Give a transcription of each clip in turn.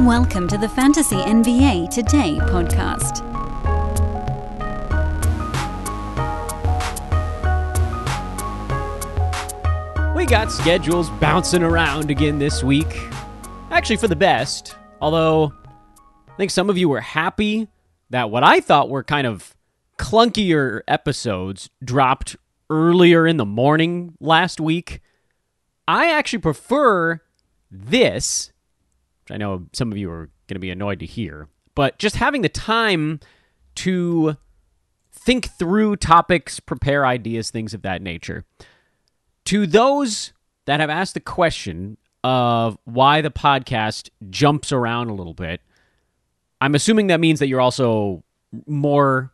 Welcome to the Fantasy NBA Today podcast. We got schedules bouncing around again this week. Actually, for the best. Although, I think some of you were happy that what I thought were kind of clunkier episodes dropped earlier in the morning last week. I actually prefer this, which I know some of you are going to be annoyed to hear, but just having the time to think through topics, prepare ideas, things of that nature. To those that have asked the question of why the podcast jumps around a little bit, I'm assuming that means that you're also more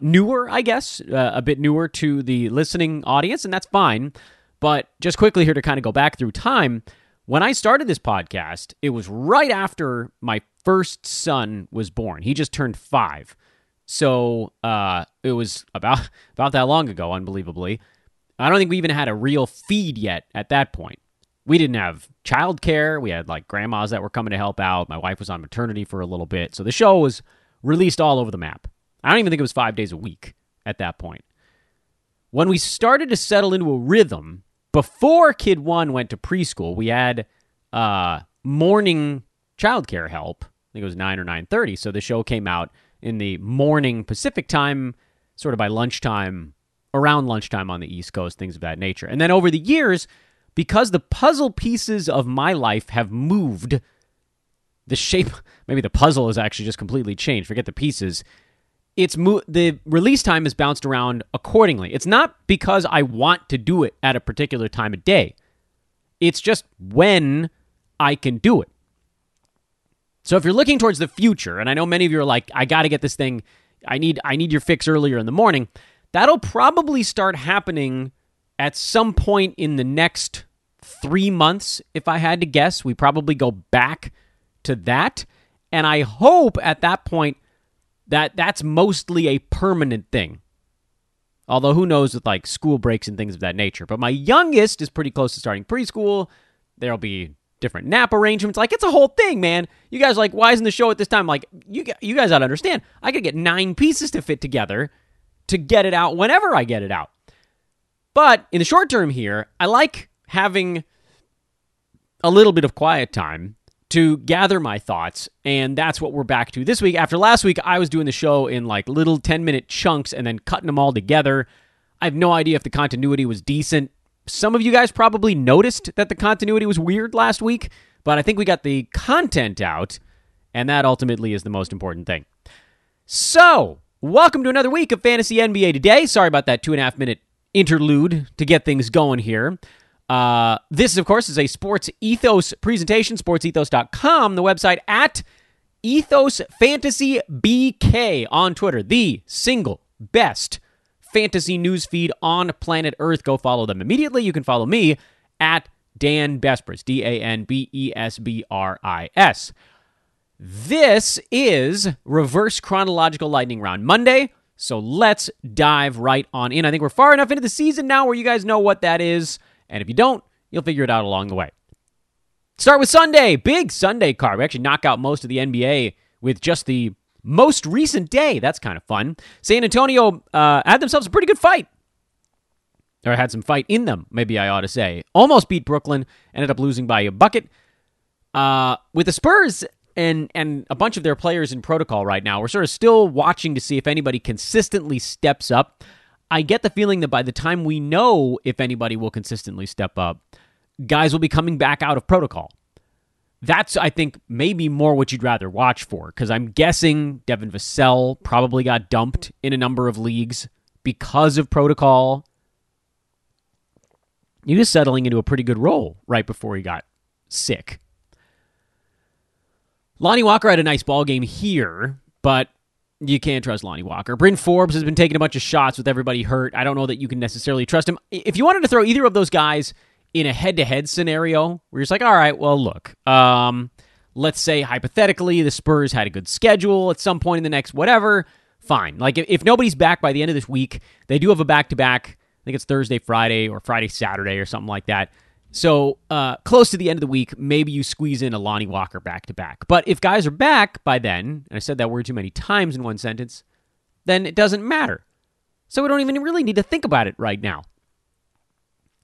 newer, I guess, a bit newer to the listening audience, and that's fine. But just quickly here to kind of go back through time, when I started this podcast, it was right after my first son was born. He just turned 5. So it was about that long ago, unbelievably. I don't think we even had a real feed yet at that point. We didn't have childcare. We had like grandmas that were coming to help out. My wife was on maternity for a little bit. So the show was released all over the map. I don't even think it was 5 days a week at that point. When we started to settle into a rhythm, before Kid 1 went to preschool, we had morning childcare help. I think it was 9 or 9:30. So the show came out in the morning Pacific time, sort of by lunchtime, around lunchtime on the East Coast, things of that nature. And then over the years, because the puzzle pieces of my life have moved, the shape, maybe the puzzle has actually just completely changed. Forget the pieces. The release time is bounced around accordingly. It's not because I want to do it at a particular time of day. It's just when I can do it. So if you're looking towards the future, and I know many of you are like, I got to get this thing, I need your fix earlier in the morning, that'll probably start happening at some point in the next 3 months, if I had to guess. We probably go back to that. And I hope at that point that that's mostly a permanent thing. Although who knows with like school breaks and things of that nature. But my youngest is pretty close to starting preschool. There'll be different nap arrangements. Like, it's a whole thing, man. You guys are like, why isn't the show at this time? Like, you guys ought to understand. I could get 9 pieces to fit together to get it out whenever I get it out. But in the short term here, I like having a little bit of quiet time to gather my thoughts, and that's what we're back to this week. After last week, I was doing the show in like little 10-minute chunks and then cutting them all together. I have no idea if the continuity was decent. Some of you guys probably noticed that the continuity was weird last week, but I think we got the content out, and that ultimately is the most important thing. So, welcome to another week of Fantasy NBA Today. Sorry about that 2.5-minute interlude to get things going here. This, of course, is a Sports Ethos presentation, sportsethos.com, the website at EthosFantasyBK on Twitter, the single best fantasy newsfeed on planet Earth. Go follow them immediately. You can follow me at Dan Bespris, DanBesbris. This is Reverse Chronological Lightning Round Monday, so let's dive right on in. I think we're far enough into the season now where you guys know what that is. And if you don't, you'll figure it out along the way. Start with Sunday. Big Sunday card. We actually knock out most of the NBA with just the most recent day. That's kind of fun. San Antonio had themselves a pretty good fight. Or had some fight in them, maybe I ought to say. Almost beat Brooklyn. Ended up losing by a bucket. With the Spurs and a bunch of their players in protocol right now, we're sort of still watching to see if anybody consistently steps up. I get the feeling that by the time we know if anybody will consistently step up, guys will be coming back out of protocol. That's, I think, maybe more what you'd rather watch for, because I'm guessing Devin Vassell probably got dumped in a number of leagues because of protocol. He was settling into a pretty good role right before he got sick. Lonnie Walker had a nice ball game here, but you can't trust Lonnie Walker. Bryn Forbes has been taking a bunch of shots with everybody hurt. I don't know that you can necessarily trust him. If you wanted to throw either of those guys in a head-to-head scenario, where you're just like, all right, well, look, let's say hypothetically the Spurs had a good schedule at some point in the next whatever, fine. Like, if nobody's back by the end of this week, they do have a back-to-back. I think it's Thursday, Friday, or Friday, Saturday, or something like that. So close to the end of the week, maybe you squeeze in a Lonnie Walker back-to-back. But if guys are back by then, and I said that word too many times in one sentence, then it doesn't matter. So we don't even really need to think about it right now.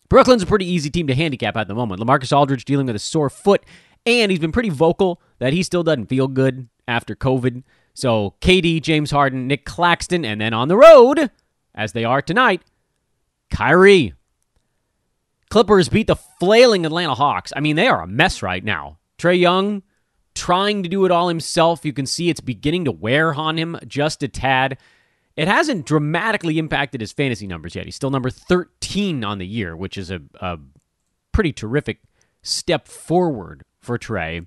Brooklyn's a pretty easy team to handicap at the moment. LaMarcus Aldridge dealing with a sore foot, and he's been pretty vocal that he still doesn't feel good after COVID. So KD, James Harden, Nick Claxton, and then on the road, as they are tonight, Kyrie. Clippers beat the flailing Atlanta Hawks. I mean, they are a mess right now. Trae Young trying to do it all himself. You can see it's beginning to wear on him just a tad. It hasn't dramatically impacted his fantasy numbers yet. He's still number 13 on the year, which is a pretty terrific step forward for Trae.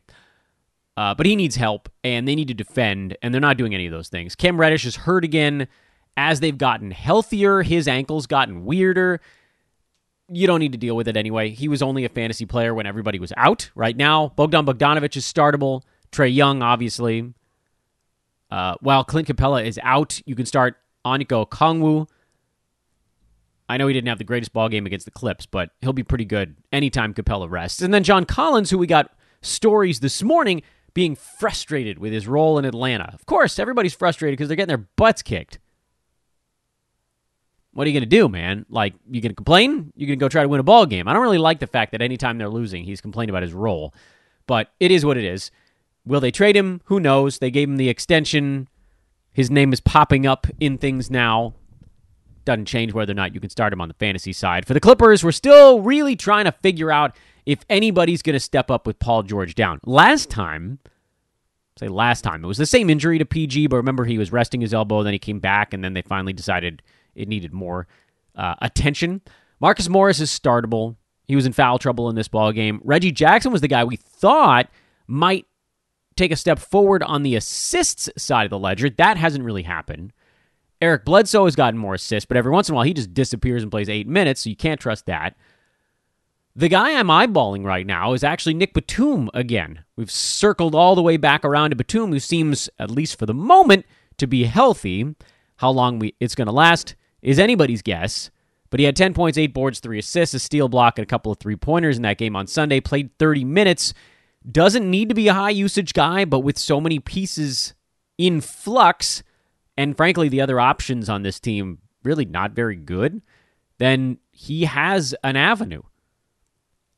But he needs help, and they need to defend, and they're not doing any of those things. Cam Reddish is hurt again. As they've gotten healthier, his ankle's gotten weirder. You don't need to deal with it anyway. He was only a fantasy player when everybody was out. Right now, Bogdan Bogdanovich is startable. Trae Young, obviously. While Clint Capella is out, you can start Onyeka Okongwu. I know he didn't have the greatest ball game against the Clips, but he'll be pretty good anytime Capella rests. And then John Collins, who we got stories this morning, being frustrated with his role in Atlanta. Of course, everybody's frustrated because they're getting their butts kicked. What are you going to do, man? Like, you going to complain? You're going to go try to win a ball game? I don't really like the fact that anytime they're losing, he's complaining about his role. But it is what it is. Will they trade him? Who knows? They gave him the extension. His name is popping up in things now. Doesn't change whether or not you can start him on the fantasy side. For the Clippers, we're still really trying to figure out if anybody's going to step up with Paul George down. Last time, it was the same injury to PG, but remember he was resting his elbow, then he came back, and then they finally decided it needed more attention. Marcus Morris is startable. He was in foul trouble in this ballgame. Reggie Jackson was the guy we thought might take a step forward on the assists side of the ledger. That hasn't really happened. Eric Bledsoe has gotten more assists, but every once in a while he just disappears and plays 8 minutes, so you can't trust that. The guy I'm eyeballing right now is actually Nick Batum again. We've circled all the way back around to Batum, who seems, at least for the moment, to be healthy. How long it's going to last is anybody's guess, but he had 10 points, 8 boards, 3 assists, a steal block, and a couple of three-pointers in that game on Sunday, played 30 minutes. Doesn't need to be a high-usage guy, but with so many pieces in flux, and frankly, the other options on this team really not very good, then he has an avenue.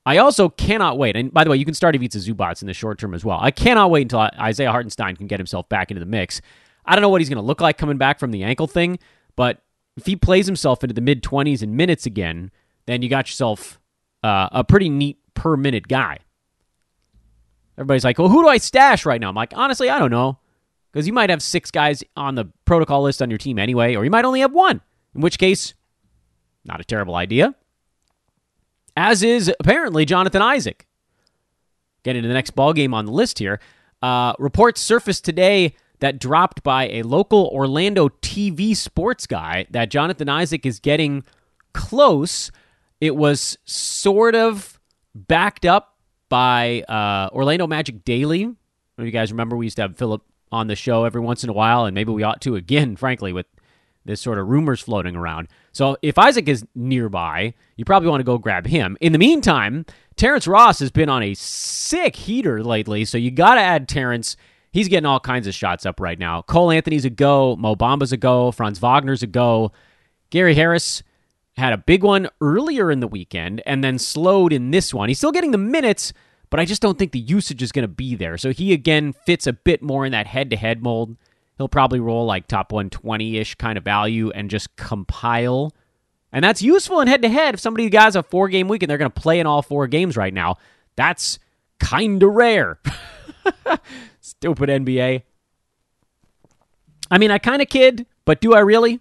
I also cannot wait, and by the way, you can start Ivica Zubac in the short term as well. I cannot wait until Isaiah Hartenstein can get himself back into the mix. I don't know what he's going to look like coming back from the ankle thing, but if he plays himself into the mid-20s in minutes again, then you got yourself a pretty neat per-minute guy. Everybody's like, well, who do I stash right now? I'm like, honestly, I don't know. Because you might have 6 guys on the protocol list on your team anyway, or you might only have 1, in which case, not a terrible idea. As is, apparently, Jonathan Isaac. Get into the next ballgame on the list here. Reports surfaced today that dropped by a local Orlando TV sports guy that Jonathan Isaac is getting close. It was sort of backed up by Orlando Magic Daily. You guys remember we used to have Philip on the show every once in a while, and maybe we ought to again, frankly, with this sort of rumors floating around. So if Isaac is nearby, you probably want to go grab him. In the meantime, Terrence Ross has been on a sick heater lately, so you got to add Terrence. He's getting all kinds of shots up right now. Cole Anthony's a go, Mo Bamba's a go, Franz Wagner's a go. Gary Harris had a big one earlier in the weekend and then slowed in this one. He's still getting the minutes, but I just don't think the usage is going to be there. So he, again, fits a bit more in that head-to-head mold. He'll probably roll like top 120-ish kind of value and just compile. And that's useful in head-to-head. If somebody has a 4-game week and they're going to play in all 4 games right now, that's kind of rare. Stupid NBA. I mean, I kind of kid, but do I really?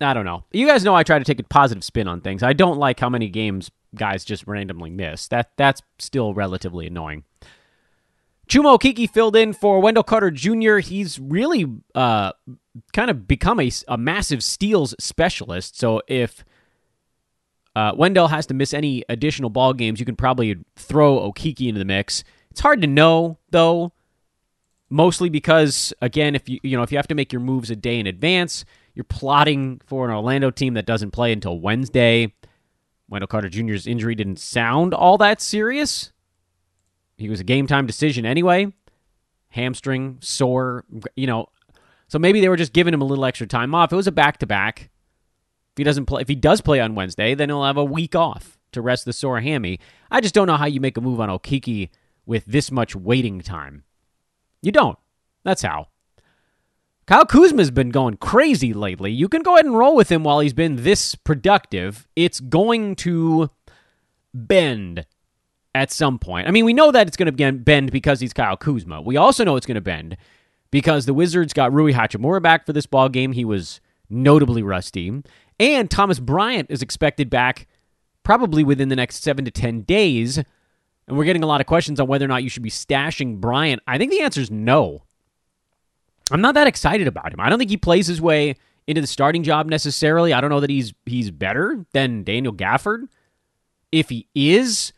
I don't know. You guys know I try to take a positive spin on things. I don't like how many games guys just randomly miss. That's still relatively annoying. Chuma Okeke filled in for Wendell Carter Jr. He's really kind of become a massive steals specialist. So if Wendell has to miss any additional ball games, you can probably throw Okeke into the mix. It's hard to know, though, mostly because, again, if you have to make your moves a day in advance, You're plotting for an Orlando team that doesn't play until Wednesday. Wendell Carter Jr.'s injury didn't sound all that serious. He was a game-time decision anyway. Hamstring, sore, you know. So maybe they were just giving him a little extra time off. It was a back-to-back. If he does play on Wednesday, then he'll have a week off to rest the sore hammy. I just don't know how you make a move on Okeke with this much waiting time. You don't. That's how. Kyle Kuzma's been going crazy lately. You can go ahead and roll with him while he's been this productive. It's going to bend at some point. I mean, we know that it's going to bend because he's Kyle Kuzma. We also know it's going to bend because the Wizards got Rui Hachimura back for this ball game. He was notably rusty. And Thomas Bryant is expected back probably within the next 7 to 10 days. And we're getting a lot of questions on whether or not you should be stashing Bryant. I think the answer is no. I'm not that excited about him. I don't think he plays his way into the starting job necessarily. I don't know that he's better than Daniel Gafford. If he is,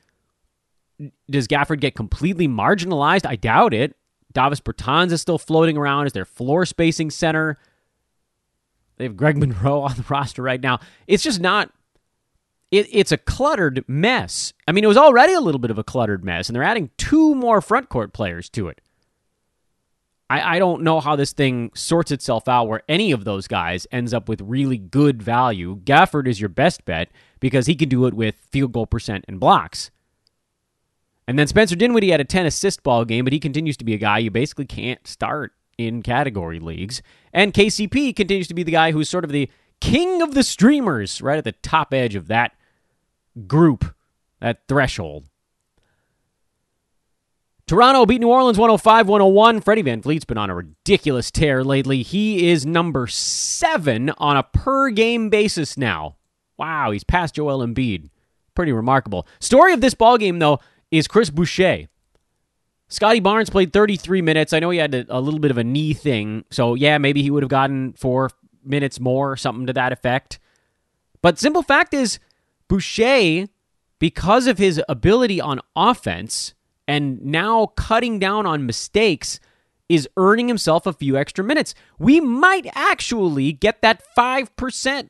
does Gafford get completely marginalized? I doubt it. Davis Bertans is still floating around as their floor spacing center. They have Greg Monroe on the roster right now. It's just not... It's a cluttered mess. I mean, it was already a little bit of a cluttered mess, and they're adding two more front court players to it. I don't know how this thing sorts itself out where any of those guys ends up with really good value. Gafford is your best bet because he can do it with field goal percent and blocks. And then Spencer Dinwiddie had a 10-assist ball game, but he continues to be a guy you basically can't start in category leagues. And KCP continues to be the guy who's sort of the king of the streamers, right at the top edge of that group, that threshold. Toronto beat New Orleans 105-101. Freddie VanVleet's been on a ridiculous tear lately. He is number 7 on a per-game basis now. Wow, he's past Joel Embiid. Pretty remarkable. Story of this ballgame, though, is Chris Boucher. Scotty Barnes played 33 minutes. I know he had a little bit of a knee thing, so yeah, maybe he would have gotten 4 minutes more, something to that effect. But simple fact is, Boucher, because of his ability on offense... and now cutting down on mistakes, is earning himself a few extra minutes. We might actually get that 5%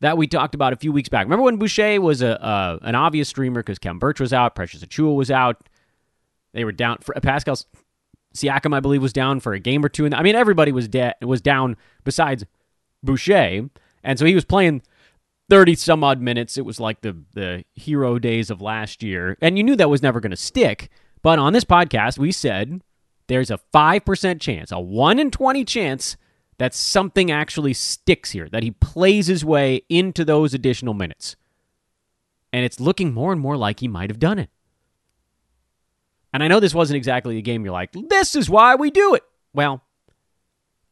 that we talked about a few weeks back. Remember when Boucher was an obvious streamer because Khem Birch was out, Precious Achiuwa was out. They were down. Pascal Siakam, I believe, was down for a game or two. I mean, everybody was down besides Boucher. And so he was playing 30-some-odd minutes. It was like the hero days of last year. And you knew that was never going to stick. But on this podcast, we said there's a 5% chance, a 1 in 20 chance that something actually sticks here, that he plays his way into those additional minutes. And it's looking more and more like he might have done it. And I know this wasn't exactly a game you're like, this is why we do it. Well,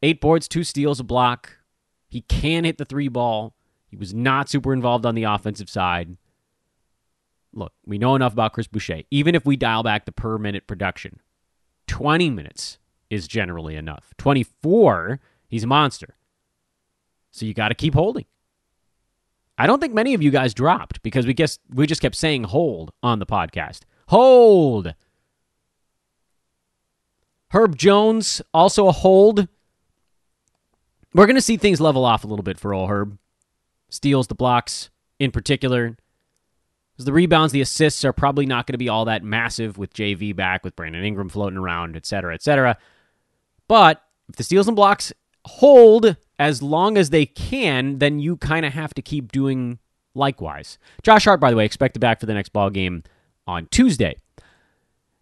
8 boards, 2 steals, a block. He can hit the 3 ball. He was not super involved on the offensive side. Look, we know enough about Chris Boucher. Even if we dial back the per-minute production, 20 minutes is generally enough. 24, he's a monster. So you got to keep holding. I don't think many of you guys dropped because we just kept saying hold on the podcast. Hold! Herb Jones, also a hold. We're going to see things level off a little bit for old Herb. Steals, the blocks in particular. Because the rebounds, the assists are probably not going to be all that massive with JV back, with Brandon Ingram floating around, etc., etc. But if the steals and blocks hold as long as they can, then you kind of have to keep doing likewise. Josh Hart, by the way, expected back for the next ball game on Tuesday.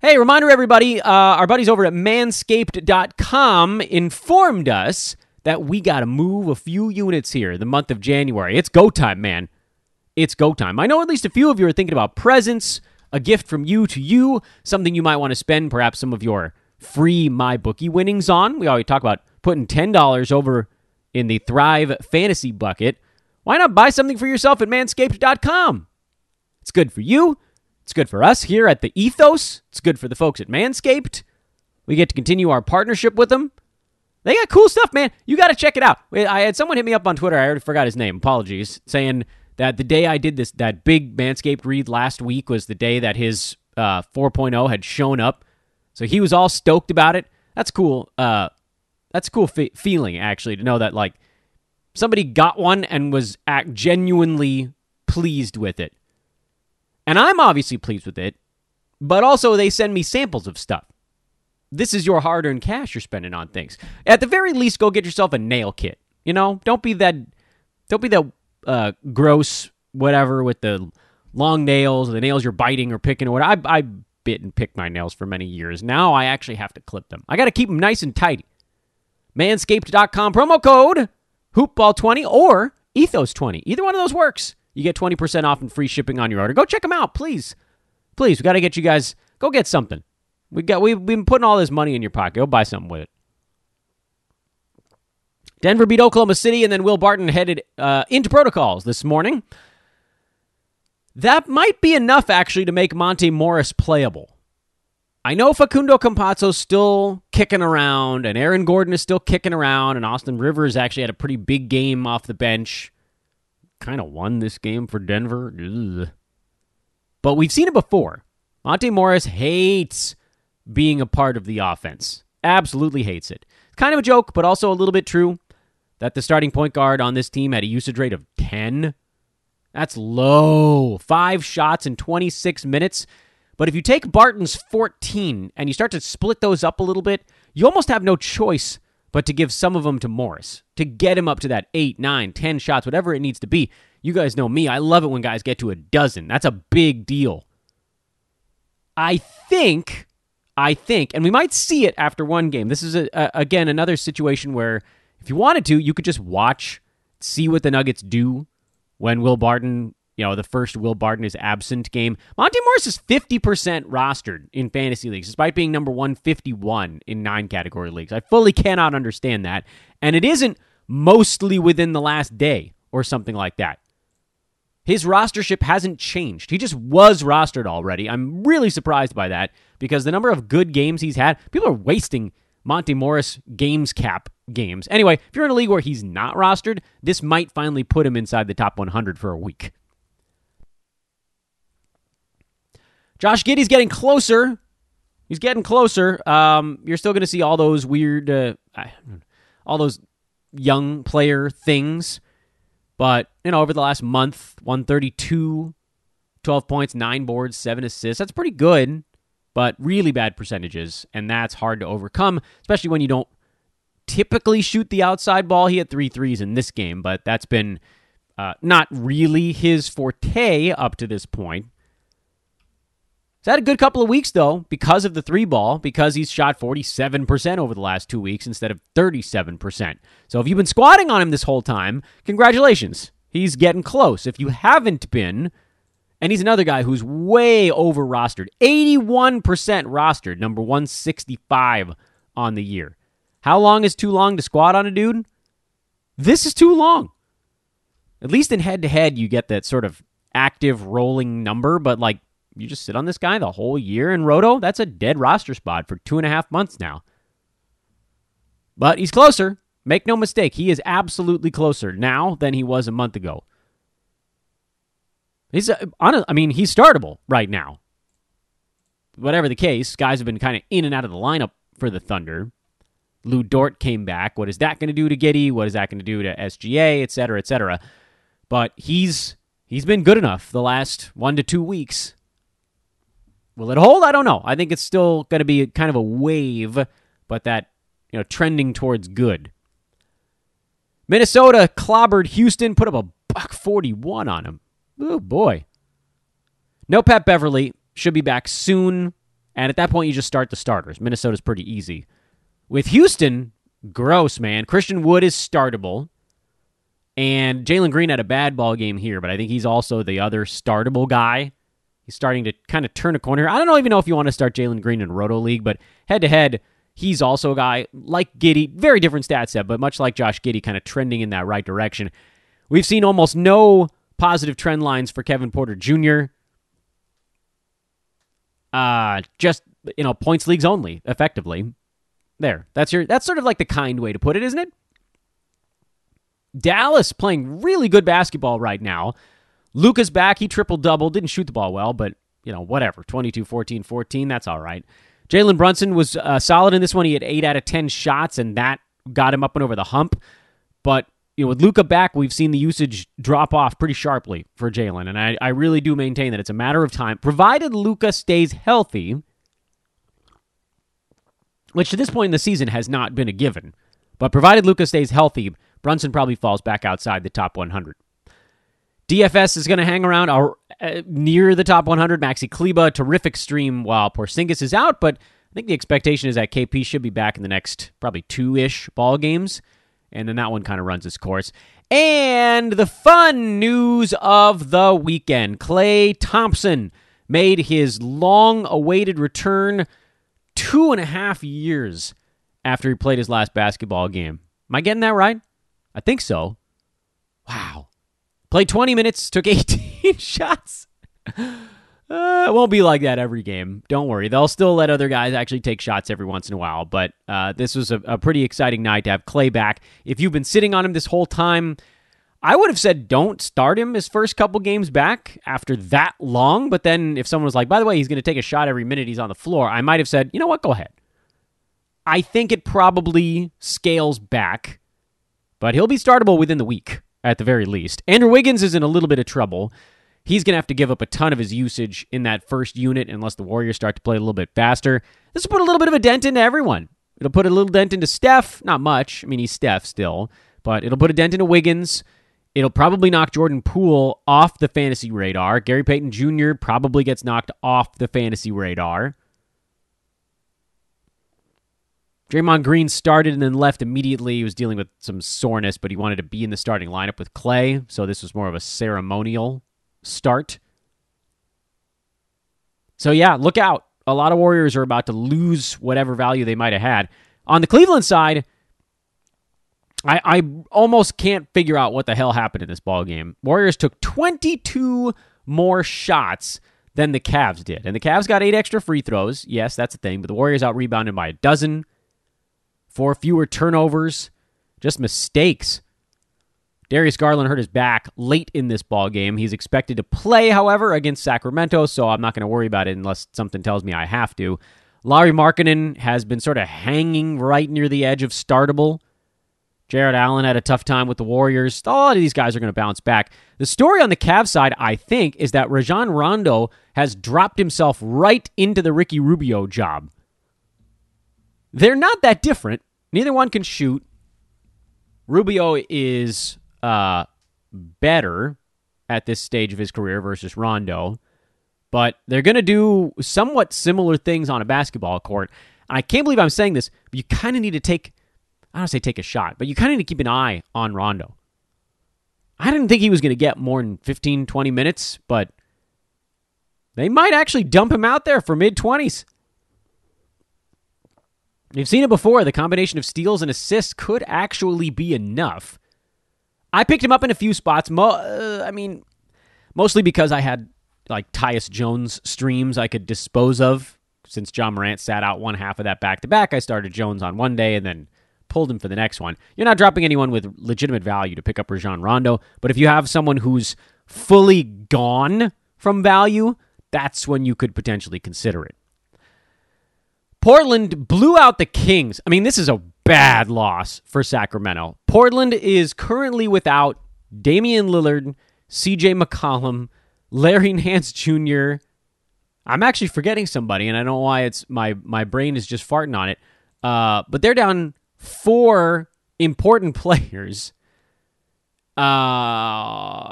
Hey, reminder everybody, our buddies over at Manscaped.com informed us that we got to move a few units here the month of January. It's go time, man. It's go time. I know at least a few of you are thinking about presents, a gift from you to you, something you might want to spend perhaps some of your free MyBookie winnings on. We always talk about putting $10 over in the Thrive Fantasy bucket. Why not buy something for yourself at Manscaped.com? It's good for you. It's good for us here at the Ethos. It's good for the folks at Manscaped. We get to continue our partnership with them. They got cool stuff, man. You got to check it out. I had someone hit me up on Twitter. I already forgot his name. Apologies. Saying that the day I did this, that big Manscaped read last week was the day that his 4.0 had shown up. So he was all stoked about it. That's cool. That's a cool feeling, actually, to know that, like, Somebody got one and was genuinely pleased with it. And I'm obviously pleased with it, but also they send me samples of stuff. This is your hard-earned cash you're spending on things. At the very least, go get yourself a nail kit. You know, don't be that gross whatever with the long nails, or the nails you're biting or picking or whatever. I bit and picked my nails for many years. Now I actually have to clip them. I got to keep them nice and tidy. Manscaped.com, promo code HoopBall20 or Ethos20. Either one of those works. You get 20% off and free shipping on your order. Go check them out, please. Please, we got to get you guys. Go get something. We've been putting all this money in your pocket. Go buy something with it. Denver beat Oklahoma City, and then Will Barton headed into protocols this morning. That might be enough, actually, to make Monte Morris playable. I know Facundo Campazzo's still kicking around, and Aaron Gordon is still kicking around, and Austin Rivers actually had a pretty big game off the bench. Kind of won this game for Denver. Ugh. But we've seen it before. Monte Morris hates being a part of the offense. Absolutely hates it. Kind of a joke, but also a little bit true, that the starting point guard on this team had a usage rate of 10. That's low. 5 shots in 26 minutes. But if you take Barton's 14 and you start to split those up a little bit, you almost have no choice but to give some of them to Morris, to get him up to that 8, 9, 10 shots, whatever it needs to be. You guys know me. I love it when guys get to a dozen. That's a big deal. I think, and we might see it after one game. This is, again, another situation where if you wanted to, you could just watch, see what the Nuggets do when Will Barton, you know, the first Will Barton is absent game. Monte Morris is 50% rostered in fantasy leagues, despite being number 151 in 9 category leagues. I fully cannot understand that. And it isn't mostly within the last day or something like that. His rostership hasn't changed. He just was rostered already. I'm really surprised by that because the number of good games he's had, people are wasting Monte Morris games cap games. Anyway, if you're in a league where he's not rostered, this might finally put him inside the top 100 for a week. Josh Giddey's getting closer. He's getting closer. You're still going to see all those weird, all those young player things. But, you know, over the last month, 132, 12 points, 9 boards, 7 assists. That's pretty good, but really bad percentages, and that's hard to overcome, especially when you don't typically shoot the outside ball. He had 3 threes in this game, but that's been not really his forte up to this point. He's had a good couple of weeks, though, because of the 3 ball, because he's shot 47% over the last 2 weeks instead of 37%. So if you've been squatting on him this whole time, congratulations. He's getting close. If you haven't been, and he's another guy who's way over-rostered, 81% rostered, number 165 on the year. How long is too long to squat on a dude? This is too long. At least in head-to-head, you get that sort of active rolling number, but like, you just sit on this guy the whole year in Roto. That's a dead roster spot for 2.5 months now. But he's closer. Make no mistake. He is absolutely closer now than he was a month ago. He's startable right now. Whatever the case, guys have been kind of in and out of the lineup for the Thunder. Lou Dort came back. What is that going to do to Giddey? What is that going to do to SGA, et cetera, et cetera? But he's been good enough the last 1 to 2 weeks. Will it hold? I don't know. I think it's still going to be kind of a wave, but that, you know, trending towards good. Minnesota clobbered Houston, put up a $141 on him. Oh, boy. No Pat Beverly. Should be back soon. And at that point, you just start the starters. Minnesota's pretty easy. With Houston, gross, man. Christian Wood is startable. And Jalen Green had a bad ball game here, but I think he's also the other startable guy. He's starting to kind of turn a corner. I don't even know if you want to start Jalen Green in Roto League, but head-to-head, he's also a guy like Giddey. Very different stat set, but much like Josh Giddey, kind of trending in that right direction. We've seen almost no positive trend lines for Kevin Porter Jr. Just, you know, points leagues only, effectively. There. That's sort of like the kind way to put it, isn't it? Dallas playing really good basketball right now. Luka's back. He triple-double. Didn't shoot the ball well, but, you know, whatever. 22, 14, 14. That's all right. Jalen Brunson was solid in this one. He had 8 out of 10 shots, and that got him up and over the hump. But you know, with Luka back, we've seen the usage drop off pretty sharply for Jalen. And I really do maintain that it's a matter of time, provided Luka stays healthy, which to this point in the season has not been a given. But provided Luka stays healthy, Brunson probably falls back outside the top 100. DFS is going to hang around near the top 100. Maxi Kleba, terrific stream while Porzingis is out, but I think the expectation is that KP should be back in the next probably two-ish ball games, and then that one kind of runs its course. And the fun news of the weekend. Klay Thompson made his long-awaited return 2.5 years after he played his last basketball game. Am I getting that right? I think so. Wow. Played 20 minutes, took 18 shots. It won't be like that every game. Don't worry. They'll still let other guys actually take shots every once in a while. But this was a pretty exciting night to have Klay back. If you've been sitting on him this whole time, I would have said don't start him his first couple games back after that long. But then if someone was like, by the way, he's going to take a shot every minute he's on the floor, I might have said, you know what, go ahead. I think it probably scales back, but he'll be startable within the week at the very least. Andrew Wiggins is in a little bit of trouble. He's going to have to give up a ton of his usage in that first unit unless the Warriors start to play a little bit faster. This will put a little bit of a dent into everyone. It'll put a little dent into Steph. Not much. I mean, he's Steph still. But it'll put a dent into Wiggins. It'll probably knock Jordan Poole off the fantasy radar. Gary Payton Jr. probably gets knocked off the fantasy radar. Draymond Green started and then left immediately. He was dealing with some soreness, but he wanted to be in the starting lineup with Klay, so this was more of a ceremonial start. So yeah, look out. A lot of Warriors are about to lose whatever value they might have had. On the Cleveland side, I almost can't figure out what the hell happened in this ballgame. Warriors took 22 more shots than the Cavs did, and the Cavs got 8 extra free throws. Yes, that's a thing, but the Warriors out-rebounded by a dozen. 4 fewer turnovers, just mistakes. Darius Garland hurt his back late in this ballgame. He's expected to play, however, against Sacramento, so I'm not going to worry about it unless something tells me I have to. Lauri Markkanen has been sort of hanging right near the edge of startable. Jared Allen had a tough time with the Warriors. A lot of these guys are going to bounce back. The story on the Cavs side, I think, is that Rajon Rondo has dropped himself right into the Ricky Rubio job. They're not that different. Neither one can shoot. Rubio is better at this stage of his career versus Rondo, but they're going to do somewhat similar things on a basketball court. And I can't believe I'm saying this, but you kind of need to you kind of need to keep an eye on Rondo. I didn't think he was going to get more than 15, 20 minutes, but they might actually dump him out there for mid-20s. You've seen it before. The combination of steals and assists could actually be enough. I picked him up in a few spots. Mostly because I had like Tyus Jones streams I could dispose of. Since John Morant sat out one half of that back-to-back, I started Jones on one day and then pulled him for the next one. You're not dropping anyone with legitimate value to pick up Rajon Rondo, but if you have someone who's fully gone from value, that's when you could potentially consider it. Portland blew out the Kings. I mean, this is a bad loss for Sacramento. Portland is currently without Damian Lillard, CJ McCollum, Larry Nance Jr. I'm actually forgetting somebody, and I don't know why it's my brain is just farting on it. But they're down 4 important players. The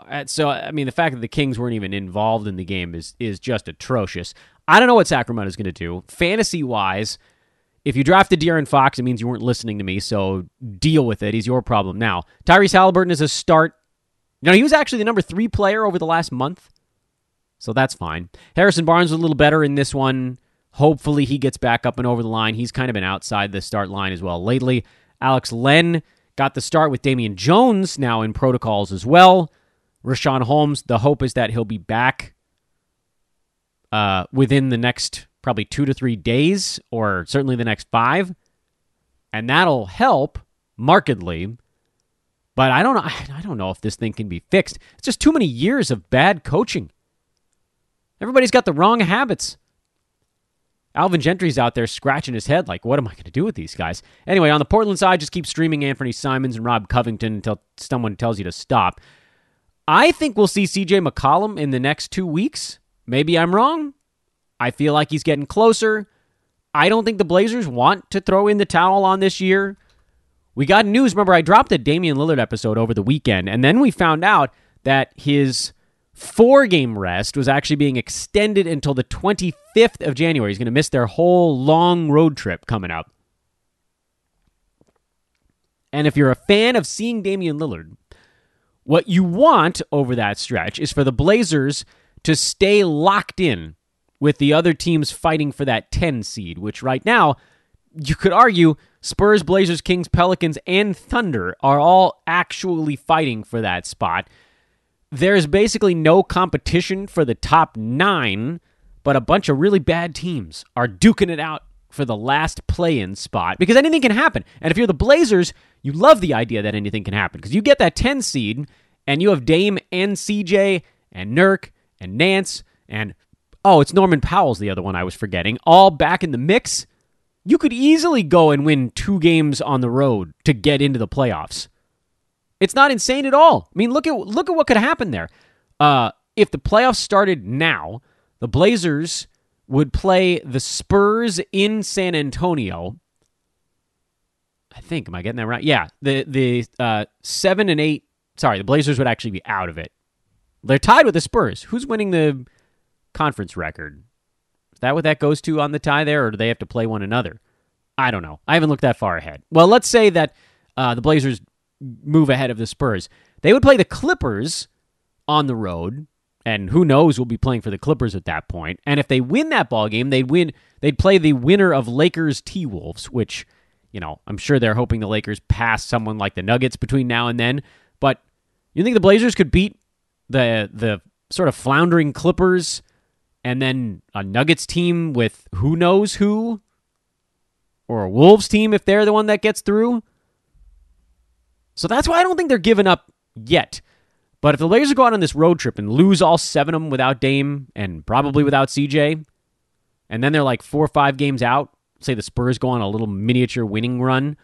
fact that the Kings weren't even involved in the game is just atrocious. I don't know what Sacramento's going to do. Fantasy-wise, if you drafted De'Aaron Fox, it means you weren't listening to me, so deal with it. He's your problem now. Tyrese Halliburton is a start. No, he was actually the number 3 player over the last month, so that's fine. Harrison Barnes was a little better in this one. Hopefully he gets back up and over the line. He's kind of been outside the start line as well lately. Alex Len got the start with Damian Jones now in protocols as well. Rashawn Holmes, the hope is that he'll be back within the next probably 2 to 3 days, or certainly the next 5. And that'll help markedly. But I don't know if this thing can be fixed. It's just too many years of bad coaching. Everybody's got the wrong habits. Alvin Gentry's out there scratching his head like, what am I going to do with these guys? Anyway, on the Portland side, just keep streaming Anthony Simons and Rob Covington until someone tells you to stop. I think we'll see CJ McCollum in the next 2 weeks. Maybe I'm wrong. I feel like he's getting closer. I don't think the Blazers want to throw in the towel on this year. We got news. Remember, I dropped a Damian Lillard episode over the weekend, and then we found out that his 4-game rest was actually being extended until the 25th of January. He's going to miss their whole long road trip coming up. And if you're a fan of seeing Damian Lillard, what you want over that stretch is for the Blazers to stay locked in with the other teams fighting for that 10 seed, which right now, you could argue Spurs, Blazers, Kings, Pelicans, and Thunder are all actually fighting for that spot. There's basically no competition for the top 9, but a bunch of really bad teams are duking it out for the last play-in spot because anything can happen. And if you're the Blazers, you love the idea that anything can happen because you get that 10 seed and you have Dame and CJ and Nurk and Nance and, oh, it's Norman Powell's the other one I was forgetting, all back in the mix. You could easily go and win 2 games on the road to get into the playoffs. It's not insane at all. I mean, look at what could happen there. If the playoffs started now, the Blazers would play the Spurs in San Antonio. I think, am I getting that right? Yeah, the 7 and 8. Sorry, the Blazers would actually be out of it. They're tied with the Spurs. Who's winning the conference record? Is that what that goes to on the tie there, or do they have to play one another? I don't know. I haven't looked that far ahead. Well, let's say that the Blazers move ahead of the Spurs. They would play the Clippers on the road, and who knows, we'll be playing for the Clippers at that point. And if they win that ballgame, they'd play the winner of Lakers T-Wolves, which, you know, I'm sure they're hoping the Lakers pass someone like the Nuggets between now and then. But you think the Blazers could beat the sort of floundering Clippers and then a Nuggets team with who knows who, or a Wolves team if they're the one that gets through? So that's why I don't think they're giving up yet. But if the Blazers go out on this road trip and lose all 7 of them without Dame and probably without CJ, and then they're like 4 or 5 games out, say the Spurs go on a little miniature winning run,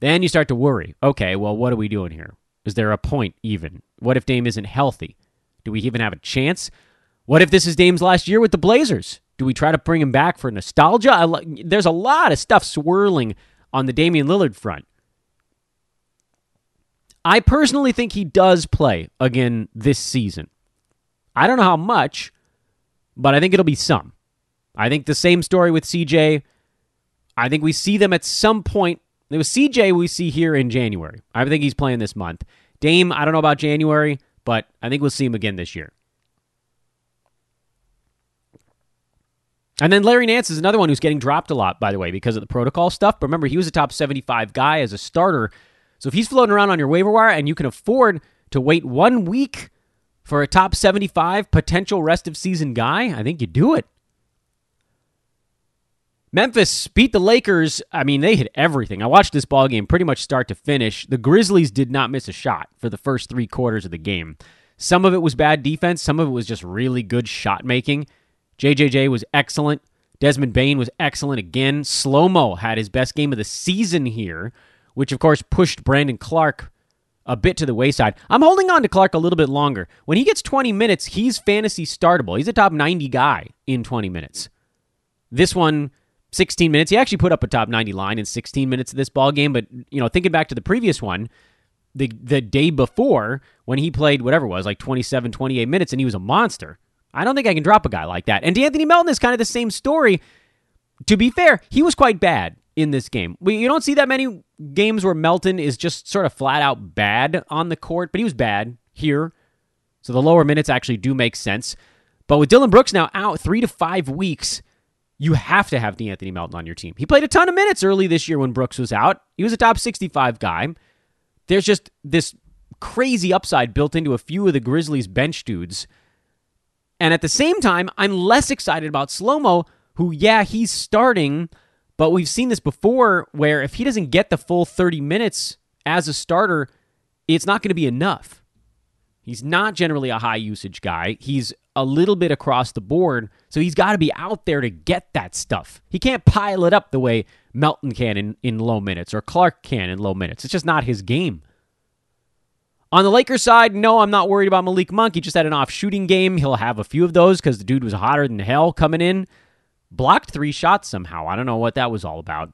then you start to worry. Okay, well, what are we doing here? Is there a point even? What if Dame isn't healthy? Do we even have a chance? What if this is Dame's last year with the Blazers? Do we try to bring him back for nostalgia? There's a lot of stuff swirling on the Damian Lillard front. I personally think he does play again this season. I don't know how much, but I think it'll be some. I think the same story with CJ. I think we see them at some point. It was CJ we see here in January. I think he's playing this month. Dame, I don't know about January, but I think we'll see him again this year. And then Larry Nance is another one who's getting dropped a lot, by the way, because of the protocol stuff. But remember, he was a top 75 guy as a starter. So if he's floating around on your waiver wire and you can afford to wait 1 week for a top 75 potential rest of season guy, I think you do it. Memphis beat the Lakers. I mean, they hit everything. I watched this ballgame pretty much start to finish. The Grizzlies did not miss a shot for the first 3 quarters of the game. Some of it was bad defense. Some of it was just really good shot making. JJJ was excellent. Desmond Bane was excellent again. Slow-Mo had his best game of the season here, which, of course, pushed Brandon Clark a bit to the wayside. I'm holding on to Clark a little bit longer. When he gets 20 minutes, he's fantasy startable. He's a top 90 guy in 20 minutes. This one, 16 minutes. He actually put up a top 90 line in 16 minutes of this ballgame. But, you know, thinking back to the previous one, the day before when he played whatever it was, like 27, 28 minutes, and he was a monster. I don't think I can drop a guy like that. And DeAnthony Melton is kind of the same story. To be fair, he was quite bad in this game. You don't see that many games where Melton is just sort of flat out bad on the court, but he was bad here. So the lower minutes actually do make sense. But with Dillon Brooks now out 3 to 5 weeks, you have to have DeAnthony Melton on your team. He played a ton of minutes early this year when Brooks was out. He was a top 65 guy. There's just this crazy upside built into a few of the Grizzlies bench dudes. And at the same time, I'm less excited about Slow-Mo, who, yeah, he's starting. But we've seen this before where if he doesn't get the full 30 minutes as a starter, it's not going to be enough. He's not generally a high usage guy. He's a little bit across the board, so he's got to be out there to get that stuff. He can't pile it up the way Melton can in low minutes or Clark can in low minutes. It's just not his game. On the Lakers side, no, I'm not worried about Malik Monk. He just had an off-shooting game. He'll have a few of those because the dude was hotter than hell coming in. Blocked 3 shots somehow. I don't know what that was all about.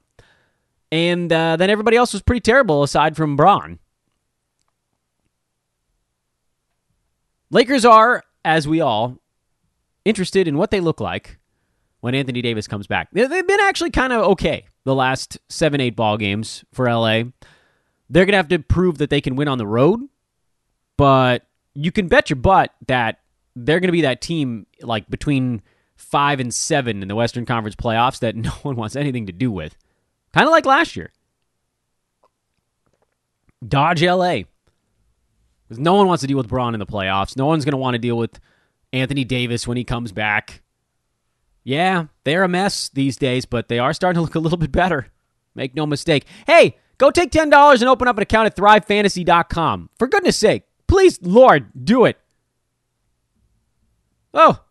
And then everybody else was pretty terrible aside from Braun. Lakers are, as we all, interested in what they look like when Anthony Davis comes back. They've been actually kind of okay the last 7-8 ball games for LA. They're going to have to prove that they can win on the road. But you can bet your butt that they're going to be that team like between 5 and 7 in the Western Conference playoffs that no one wants anything to do with. Kind of like last year. Dodge LA. Because no one wants to deal with Braun in the playoffs. No one's going to want to deal with Anthony Davis when he comes back. Yeah, they're a mess these days, but they are starting to look a little bit better. Make no mistake. Hey, go take $10 and open up an account at thrivefantasy.com. For goodness sake, please, Lord, do it. Oh,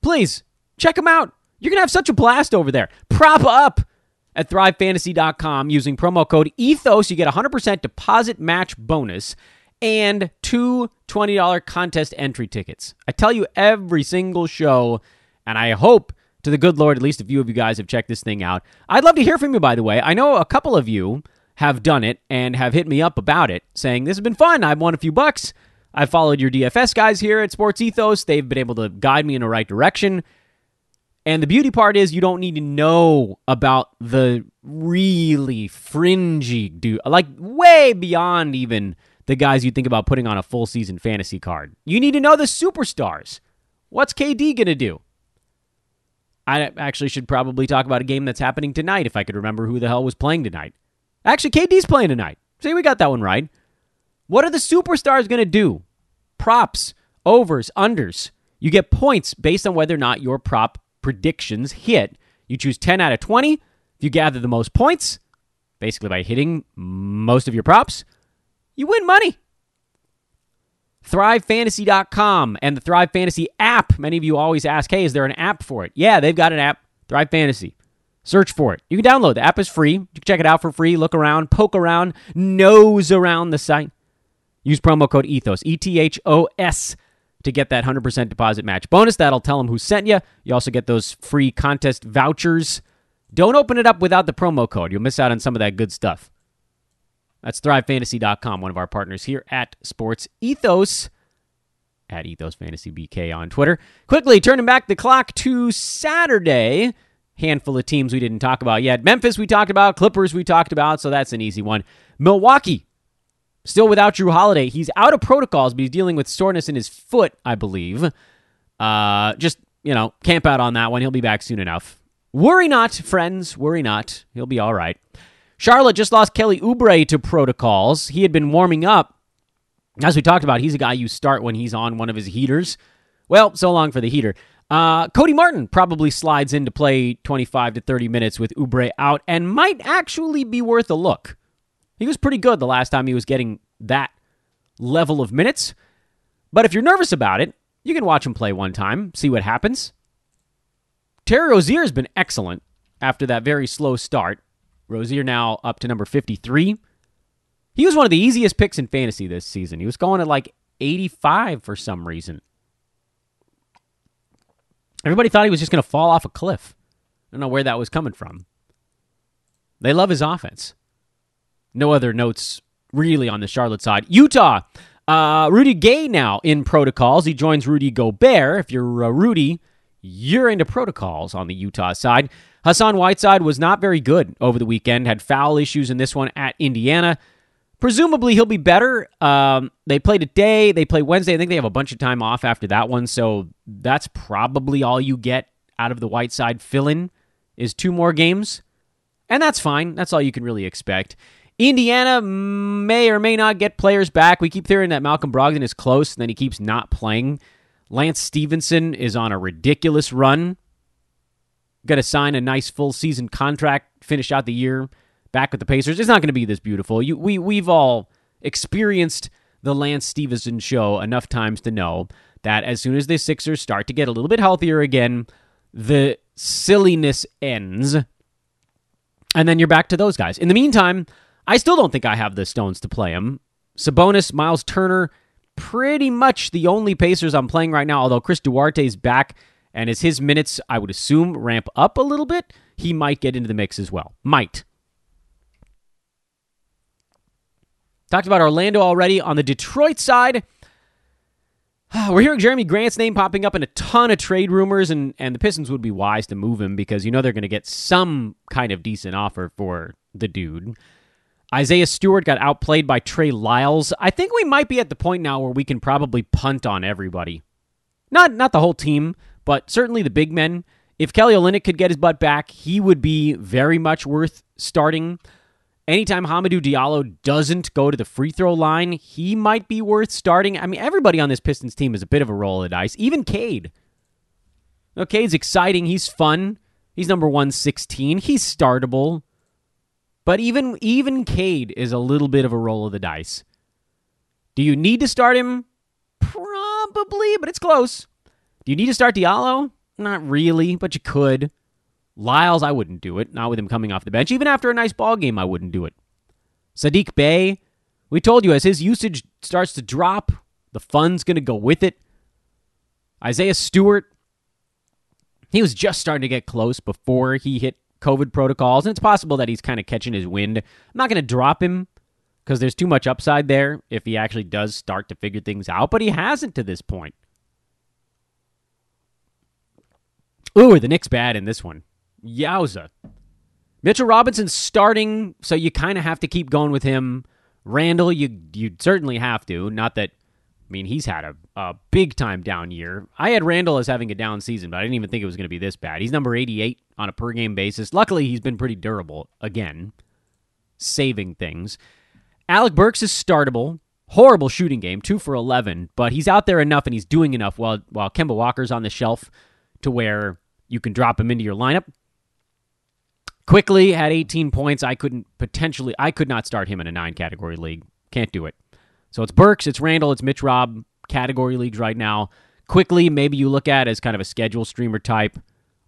please, check them out. You're going to have such a blast over there. Prop up at thrivefantasy.com using promo code ETHOS. You get 100% deposit match bonus and 2 $20 contest entry tickets. I tell you every single show, and I hope to the good Lord at least a few of you guys have checked this thing out. I'd love to hear from you, by the way. I know a couple of you have done it and have hit me up about it, saying, this has been fun. I've won a few bucks. I've followed your DFS guys here at Sports Ethos. They've been able to guide me in the right direction. And the beauty part is you don't need to know about the really fringy dude, like way beyond even the guys you think about putting on a full season fantasy card. You need to know the superstars. What's KD going to do? I actually should probably talk about a game that's happening tonight if I could remember who the hell was playing tonight. Actually, KD's playing tonight. See, we got that one right. What are the superstars going to do? Props, overs, unders. You get points based on whether or not your prop predictions hit. You choose 10 out of 20. If you gather the most points, basically by hitting most of your props, you win money. ThriveFantasy.com and the Thrive Fantasy app. Many of you always ask, hey, is there an app for it? Yeah, they've got an app, Thrive Fantasy. Search for it. You can download. The app is free. You can check it out for free. Look around, poke around, nose around the site. Use promo code ETHOS, E-T-H-O-S, to get that 100% deposit match bonus. That'll tell them who sent you. You also get those free contest vouchers. Don't open it up without the promo code. You'll miss out on some of that good stuff. That's ThriveFantasy.com, one of our partners here at Sports Ethos, at EthosFantasyBK on Twitter. Quickly, turning back the clock to Saturday. Handful of teams we didn't talk about yet. Memphis we talked about. Clippers we talked about, so that's an easy one. Milwaukee, still without Jrue Holiday. He's out of protocols, but he's dealing with soreness in his foot, I believe. Just, camp out on that one. He'll be back soon enough. Worry not, friends. Worry not. He'll be all right. Charlotte just lost Kelly Oubre to protocols. He had been warming up. As we talked about, he's a guy you start when he's on one of his heaters. Well, so long for the heater. Cody Martin probably slides in to play 25 to 30 minutes with Oubre out and might actually be worth a look. He was pretty good the last time he was getting that level of minutes. But if you're nervous about it, you can watch him play one time, see what happens. Terry Rozier has been excellent after that very slow start. Rozier now up to number 53. He was one of the easiest picks in fantasy this season. He was going at like 85 for some reason. Everybody thought he was just going to fall off a cliff. I don't know where that was coming from. They love his offense. No other notes really on the Charlotte side. Utah, Rudy Gay now in protocols. He joins Rudy Gobert. If you're Rudy, you're into protocols on the Utah side. Hassan Whiteside was not very good over the weekend. Had foul issues in this one at Indiana. Presumably, he'll be better. They play today. They play Wednesday. I think they have a bunch of time off after that one, so that's probably all you get out of the Whiteside fill-in is 2 more games, and that's fine. That's all you can really expect. Indiana may or may not get players back. We keep hearing that Malcolm Brogdon is close, and then he keeps not playing. Lance Stevenson is on a ridiculous run. Going to sign a nice full-season contract, finish out the year back with the Pacers. It's not going to be this beautiful. We've all experienced the Lance Stevenson show enough times to know that as soon as the Sixers start to get a little bit healthier again, the silliness ends. And then you're back to those guys. In the meantime, I still don't think I have the stones to play him. Sabonis, Miles Turner, pretty much the only Pacers I'm playing right now, although Chris Duarte's back, and as his minutes, I would assume, ramp up a little bit, he might get into the mix as well. Might. Talked about Orlando already. On the Detroit side, we're hearing Jeremy Grant's name popping up in a ton of trade rumors, and the Pistons would be wise to move him because you know they're going to get some kind of decent offer for the dude. Isaiah Stewart got outplayed by Trey Lyles. I think we might be at the point now where we can probably punt on everybody. Not the whole team, but certainly the big men. If Kelly Olynyk could get his butt back, he would be very much worth starting. Anytime Hamidou Diallo doesn't go to the free throw line, he might be worth starting. I mean, everybody on this Pistons team is a bit of a roll of the dice. Even Cade. No, Cade's exciting. He's fun. He's number 116. He's startable. But even Cade is a little bit of a roll of the dice. Do you need to start him? Probably, but it's close. Do you need to start Diallo? Not really, but you could. Lyles, I wouldn't do it. Not with him coming off the bench. Even after a nice ball game, I wouldn't do it. Sadiq Bey, we told you, as his usage starts to drop, the fun's going to go with it. Isaiah Stewart, he was just starting to get close before he hit COVID protocols, and it's possible that he's kind of catching his wind. I'm not going to drop him because there's too much upside there if he actually does start to figure things out, but he hasn't to this point. Ooh, are the Knicks bad in this one? Yowza. Mitchell Robinson's starting, so you kind of have to keep going with him. Randall, you certainly have to. Not that, I mean, he's had a big-time down year. I had Randall as having a down season, but I didn't even think it was going to be this bad. He's number 88 on a per-game basis. Luckily, he's been pretty durable, again, saving things. Alec Burks is startable. Horrible shooting game, 2 for 11, but he's out there enough and he's doing enough while Kemba Walker's on the shelf to where you can drop him into your lineup. Quickly had 18 points. I could not start him in a 9-category league. Can't do it. So it's Burks, it's Randall, it's Mitch Rob, category leagues right now. Quickly, maybe you look at as kind of a schedule streamer type.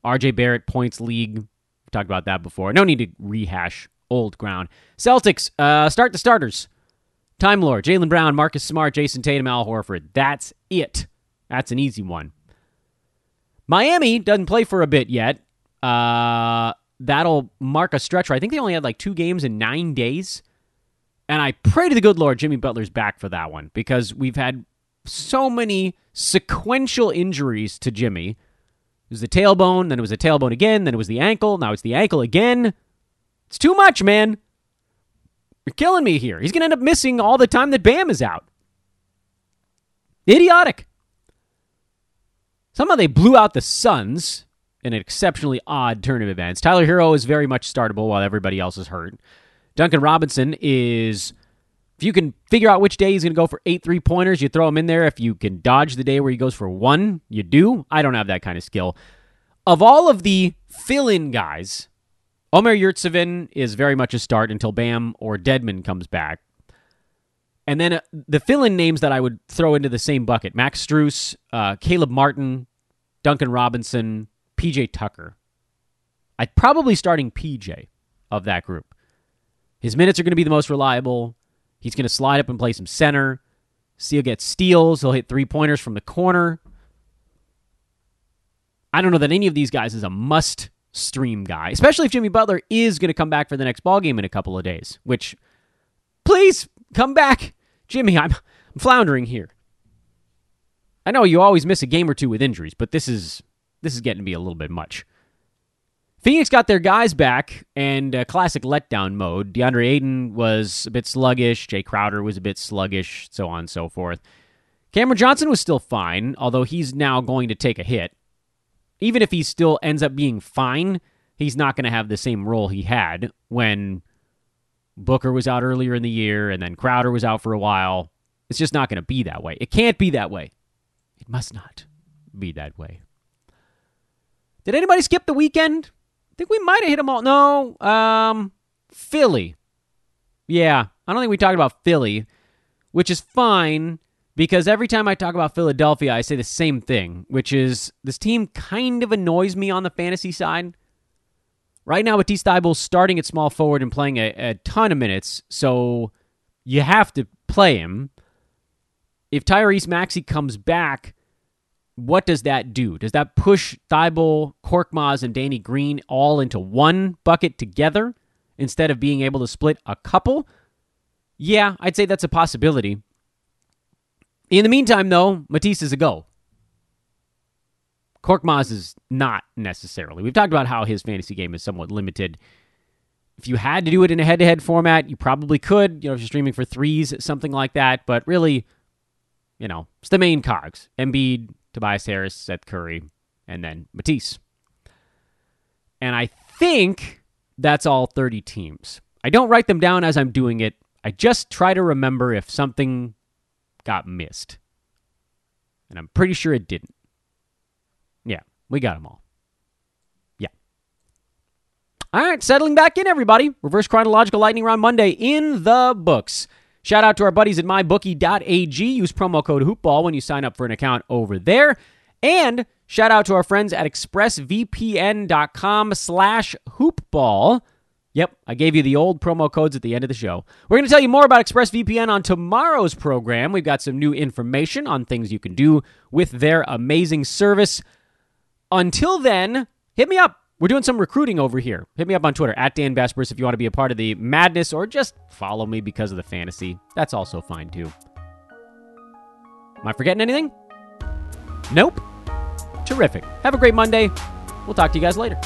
RJ Barrett, points league. We talked about that before. No need to rehash old ground. Celtics, start the starters. Time Lord, Jaylen Brown, Marcus Smart, Jason Tatum, Al Horford. That's it. That's an easy one. Miami doesn't play for a bit yet. That'll mark a stretch. I think they only had like 2 games in 9 days. And I pray to the good Lord Jimmy Butler's back for that one because we've had so many sequential injuries to Jimmy. It was the tailbone, then it was the tailbone again, then it was the ankle, now it's the ankle again. It's too much, man. You're killing me here. He's going to end up missing all the time that Bam is out. Idiotic. Somehow they blew out the Suns in an exceptionally odd turn of events. Tyler Hero is very much startable while everybody else is hurt. Duncan Robinson is, if you can figure out which day he's going to go for 8 3-pointers, you throw him in there. If you can dodge the day where he goes for 1, you do. I don't have that kind of skill. Of all of the fill-in guys, Omer Yurtsevin is very much a start until Bam or Dedmon comes back. And then the fill-in names that I would throw into the same bucket, Max Strus, Caleb Martin, Duncan Robinson, PJ Tucker. I'd probably starting PJ of that group. His minutes are going to be the most reliable. He's going to slide up and play some center. Seal gets steals. He'll hit 3-pointers from the corner. I don't know that any of these guys is a must-stream guy, especially if Jimmy Butler is going to come back for the next ballgame in a couple of days, which, please, come back. Jimmy, I'm floundering here. I know you always miss a game or two with injuries, but this is getting to be a little bit much. Phoenix got their guys back, and classic letdown mode. DeAndre Ayton was a bit sluggish. Jay Crowder was a bit sluggish, so on and so forth. Cameron Johnson was still fine, although he's now going to take a hit. Even if he still ends up being fine, he's not going to have the same role he had when Booker was out earlier in the year, and then Crowder was out for a while. It's just not going to be that way. It can't be that way. It must not be that way. Did anybody skip the weekend? I think we might have hit them all. No, Philly. Yeah, I don't think we talked about Philly, which is fine because every time I talk about Philadelphia, I say the same thing, which is this team kind of annoys me on the fantasy side. Right now, Matisse Thybulle starting at small forward and playing a ton of minutes, so you have to play him. If Tyrese Maxey comes back, what does that do? Does that push Thybulle, Korkmaz, and Danny Green all into one bucket together instead of being able to split a couple? Yeah, I'd say that's a possibility. In the meantime, though, Matisse is a go. Korkmaz is not necessarily. We've talked about how his fantasy game is somewhat limited. If you had to do it in a head-to-head format, you probably could. You know, if you're streaming for threes, something like that. But really, you know, it's the main cogs. Embiid, Tobias Harris, Seth Curry, and then Matisse. And I think that's all 30 teams. I don't write them down as I'm doing it. I just try to remember if something got missed. And I'm pretty sure it didn't. Yeah, we got them all. Yeah. All right, settling back in, everybody. Reverse chronological lightning round Monday in the books. Shout out to our buddies at mybookie.ag. Use promo code HoopBall when you sign up for an account over there. And shout out to our friends at expressvpn.com/hoopball. Yep, I gave you the old promo codes at the end of the show. We're going to tell you more about ExpressVPN on tomorrow's program. We've got some new information on things you can do with their amazing service. Until then, hit me up. We're doing some recruiting over here. Hit me up on Twitter, @DanVasperis, if you want to be a part of the madness, or just follow me because of the fantasy. That's also fine, too. Am I forgetting anything? Nope. Terrific. Have a great Monday. We'll talk to you guys later.